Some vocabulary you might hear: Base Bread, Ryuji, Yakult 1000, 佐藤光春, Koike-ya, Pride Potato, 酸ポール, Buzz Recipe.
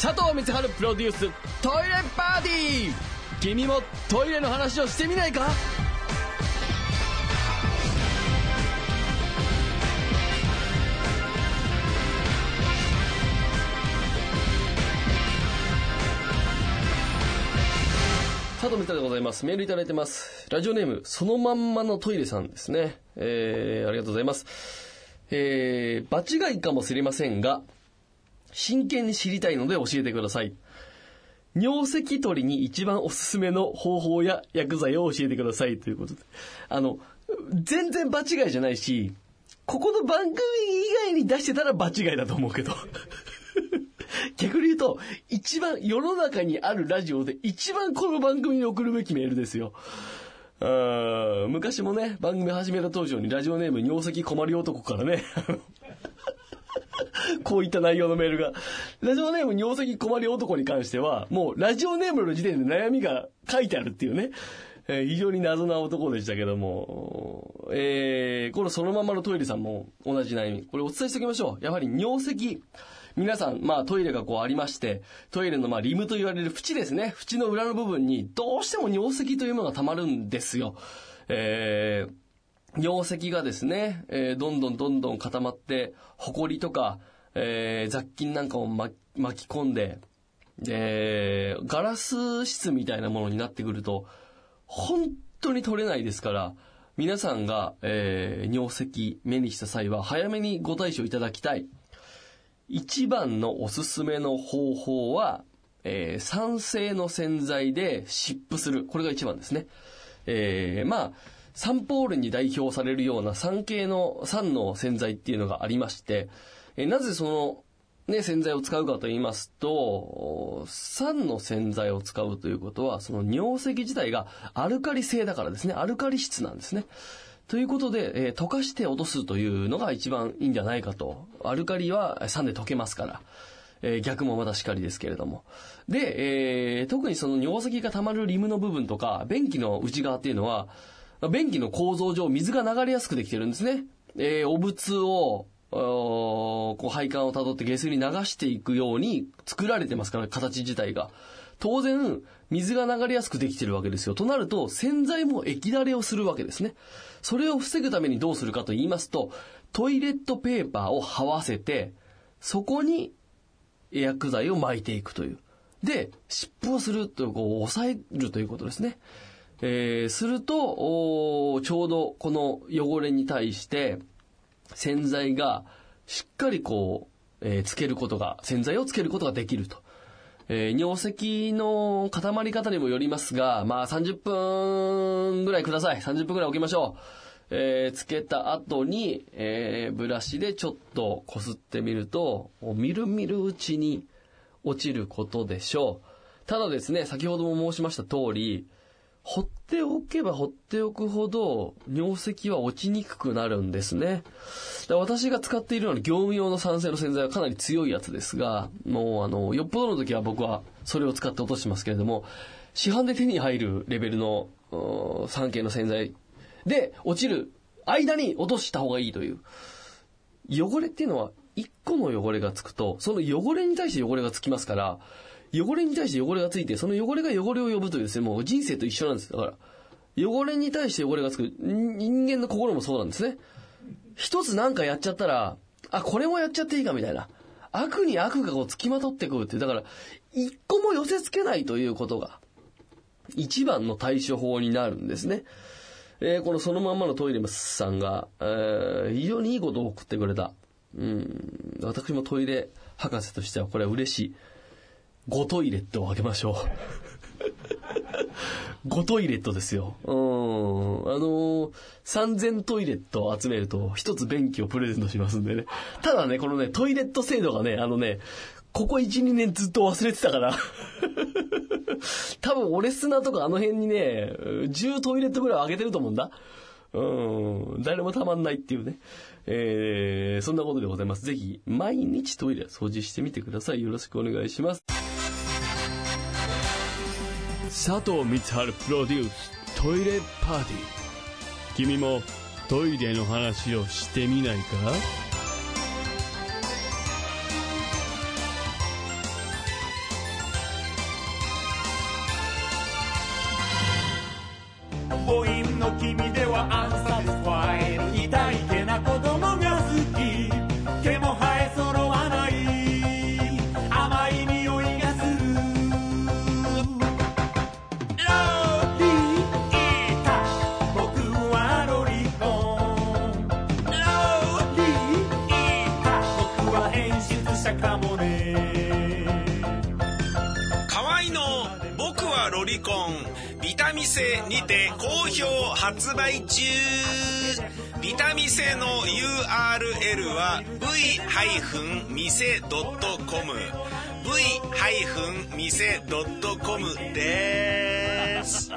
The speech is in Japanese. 佐藤光春プロデューストイレパーティー、君もトイレの話をしてみないか。佐藤光春でございます。メールいただいてます。ラジオネームそのまんまのトイレさんですね、ありがとうございます。場違いかもしれませんが真剣に知りたいので教えてください。尿石取りに一番おすすめの方法や薬剤を教えてくださいということで、全然場違いじゃないし、ここの番組以外に出してたら場違いだと思うけど逆に言うと一番世の中にあるラジオで一番この番組に送るべきメールですよ。昔もね、番組始めた当時にラジオネーム尿石困り男からねこういった内容のメールが、ラジオネーム尿石困り男に関してはもうラジオネームの時点で悩みが書いてあるっていうね、非常に謎な男でしたけども、このそのままのトイレさんも同じ悩み、これお伝えしておきましょう。やはり尿石、皆さん、トイレがこうありまして、トイレのリムと言われる縁ですね、縁の裏の部分にどうしても尿石というものが溜まるんですよ。尿石がですね、どんどん固まって、ホコリとか、雑菌なんかを巻き込んで、ガラス質みたいなものになってくると、本当に取れないですから、皆さんが、尿石目にした際は、早めにご対処いただきたい。一番のおすすめの方法は、酸性の洗剤で湿布する。これが一番ですね。酸ポールに代表されるような酸系の酸の洗剤っていうのがありまして、なぜその、洗剤を使うかと言いますと、酸の洗剤を使うということは、その尿石自体がアルカリ性だからですね、アルカリ質なんですね。ということで、溶かして落とすというのが一番いいんじゃないかと。アルカリは酸で溶けますから。逆もまだしかりですけれども。で、特にその尿石が溜まるリムの部分とか、便器の内側っていうのは、便器の構造上水が流れやすくできてるんですね。お仏をこう配管をたどって下水に流していくように作られてますから、形自体が当然水が流れやすくできてるわけですよ。となると洗剤も液だれをするわけですね。それを防ぐためにどうするかと言いますと、トイレットペーパーをはわせてそこに薬剤を巻いていくという、で湿布をするとこう抑えるということですね。するとちょうどこの汚れに対して洗剤がしっかりこう、洗剤をつけることができると。尿石の固まり方にもよりますが、30分ぐらいください。30分ぐらい置きましょう。つけた後に、ブラシでちょっとこすってみると、みるみるうちに落ちることでしょう。ただですね、先ほども申しました通り、放っておけば放っておくほど尿石は落ちにくくなるんですね。私が使っているのは業務用の酸性の洗剤はかなり強いやつですが、もうよっぽどの時は僕はそれを使って落としますけれども、市販で手に入るレベルの酸系の洗剤で落ちる間に落とした方がいいという。汚れっていうのは一個の汚れがつくと、その汚れに対して汚れがつきますから、汚れに対して汚れがついて、その汚れが汚れを呼ぶというですね、もう人生と一緒なんです。だから、汚れに対して汚れがつく、人間の心もそうなんですね。一つなんかやっちゃったら、これもやっちゃっていいかみたいな。悪に悪がこう付きまとってくるっていう。だから、一個も寄せ付けないということが、一番の対処法になるんですね。このそのまんまのトイレさんが、非常にいいことを送ってくれた。私もトイレ博士としてはこれは嬉しい。ごトイレットをあげましょう。ごトイレットですよ。3000トイレットを集めると一つ便器をプレゼントしますんでね。ただね、このね、トイレット制度がね、ここ 1,2 年ずっと忘れてたから多分俺砂とかあの辺にね、10トイレットぐらいあげてると思うんだ。誰もたまんないっていうね。そんなことでございます。ぜひ毎日トイレ掃除してみてください。よろしくお願いします。佐藤光晴プロデューストイレパーティー。君もトイレの話をしてみないか？母音の君ではアンサティスファイド、痛いけな子供が好き、毛も生え揃わない甘い匂いがする。ロリータ、僕はロリコン。ロリータ、僕は演出者かもね。河合の僕はロリコン、ビタミセにて好評発売中。ビタミセの URL は v-mise.com v-mise.com です。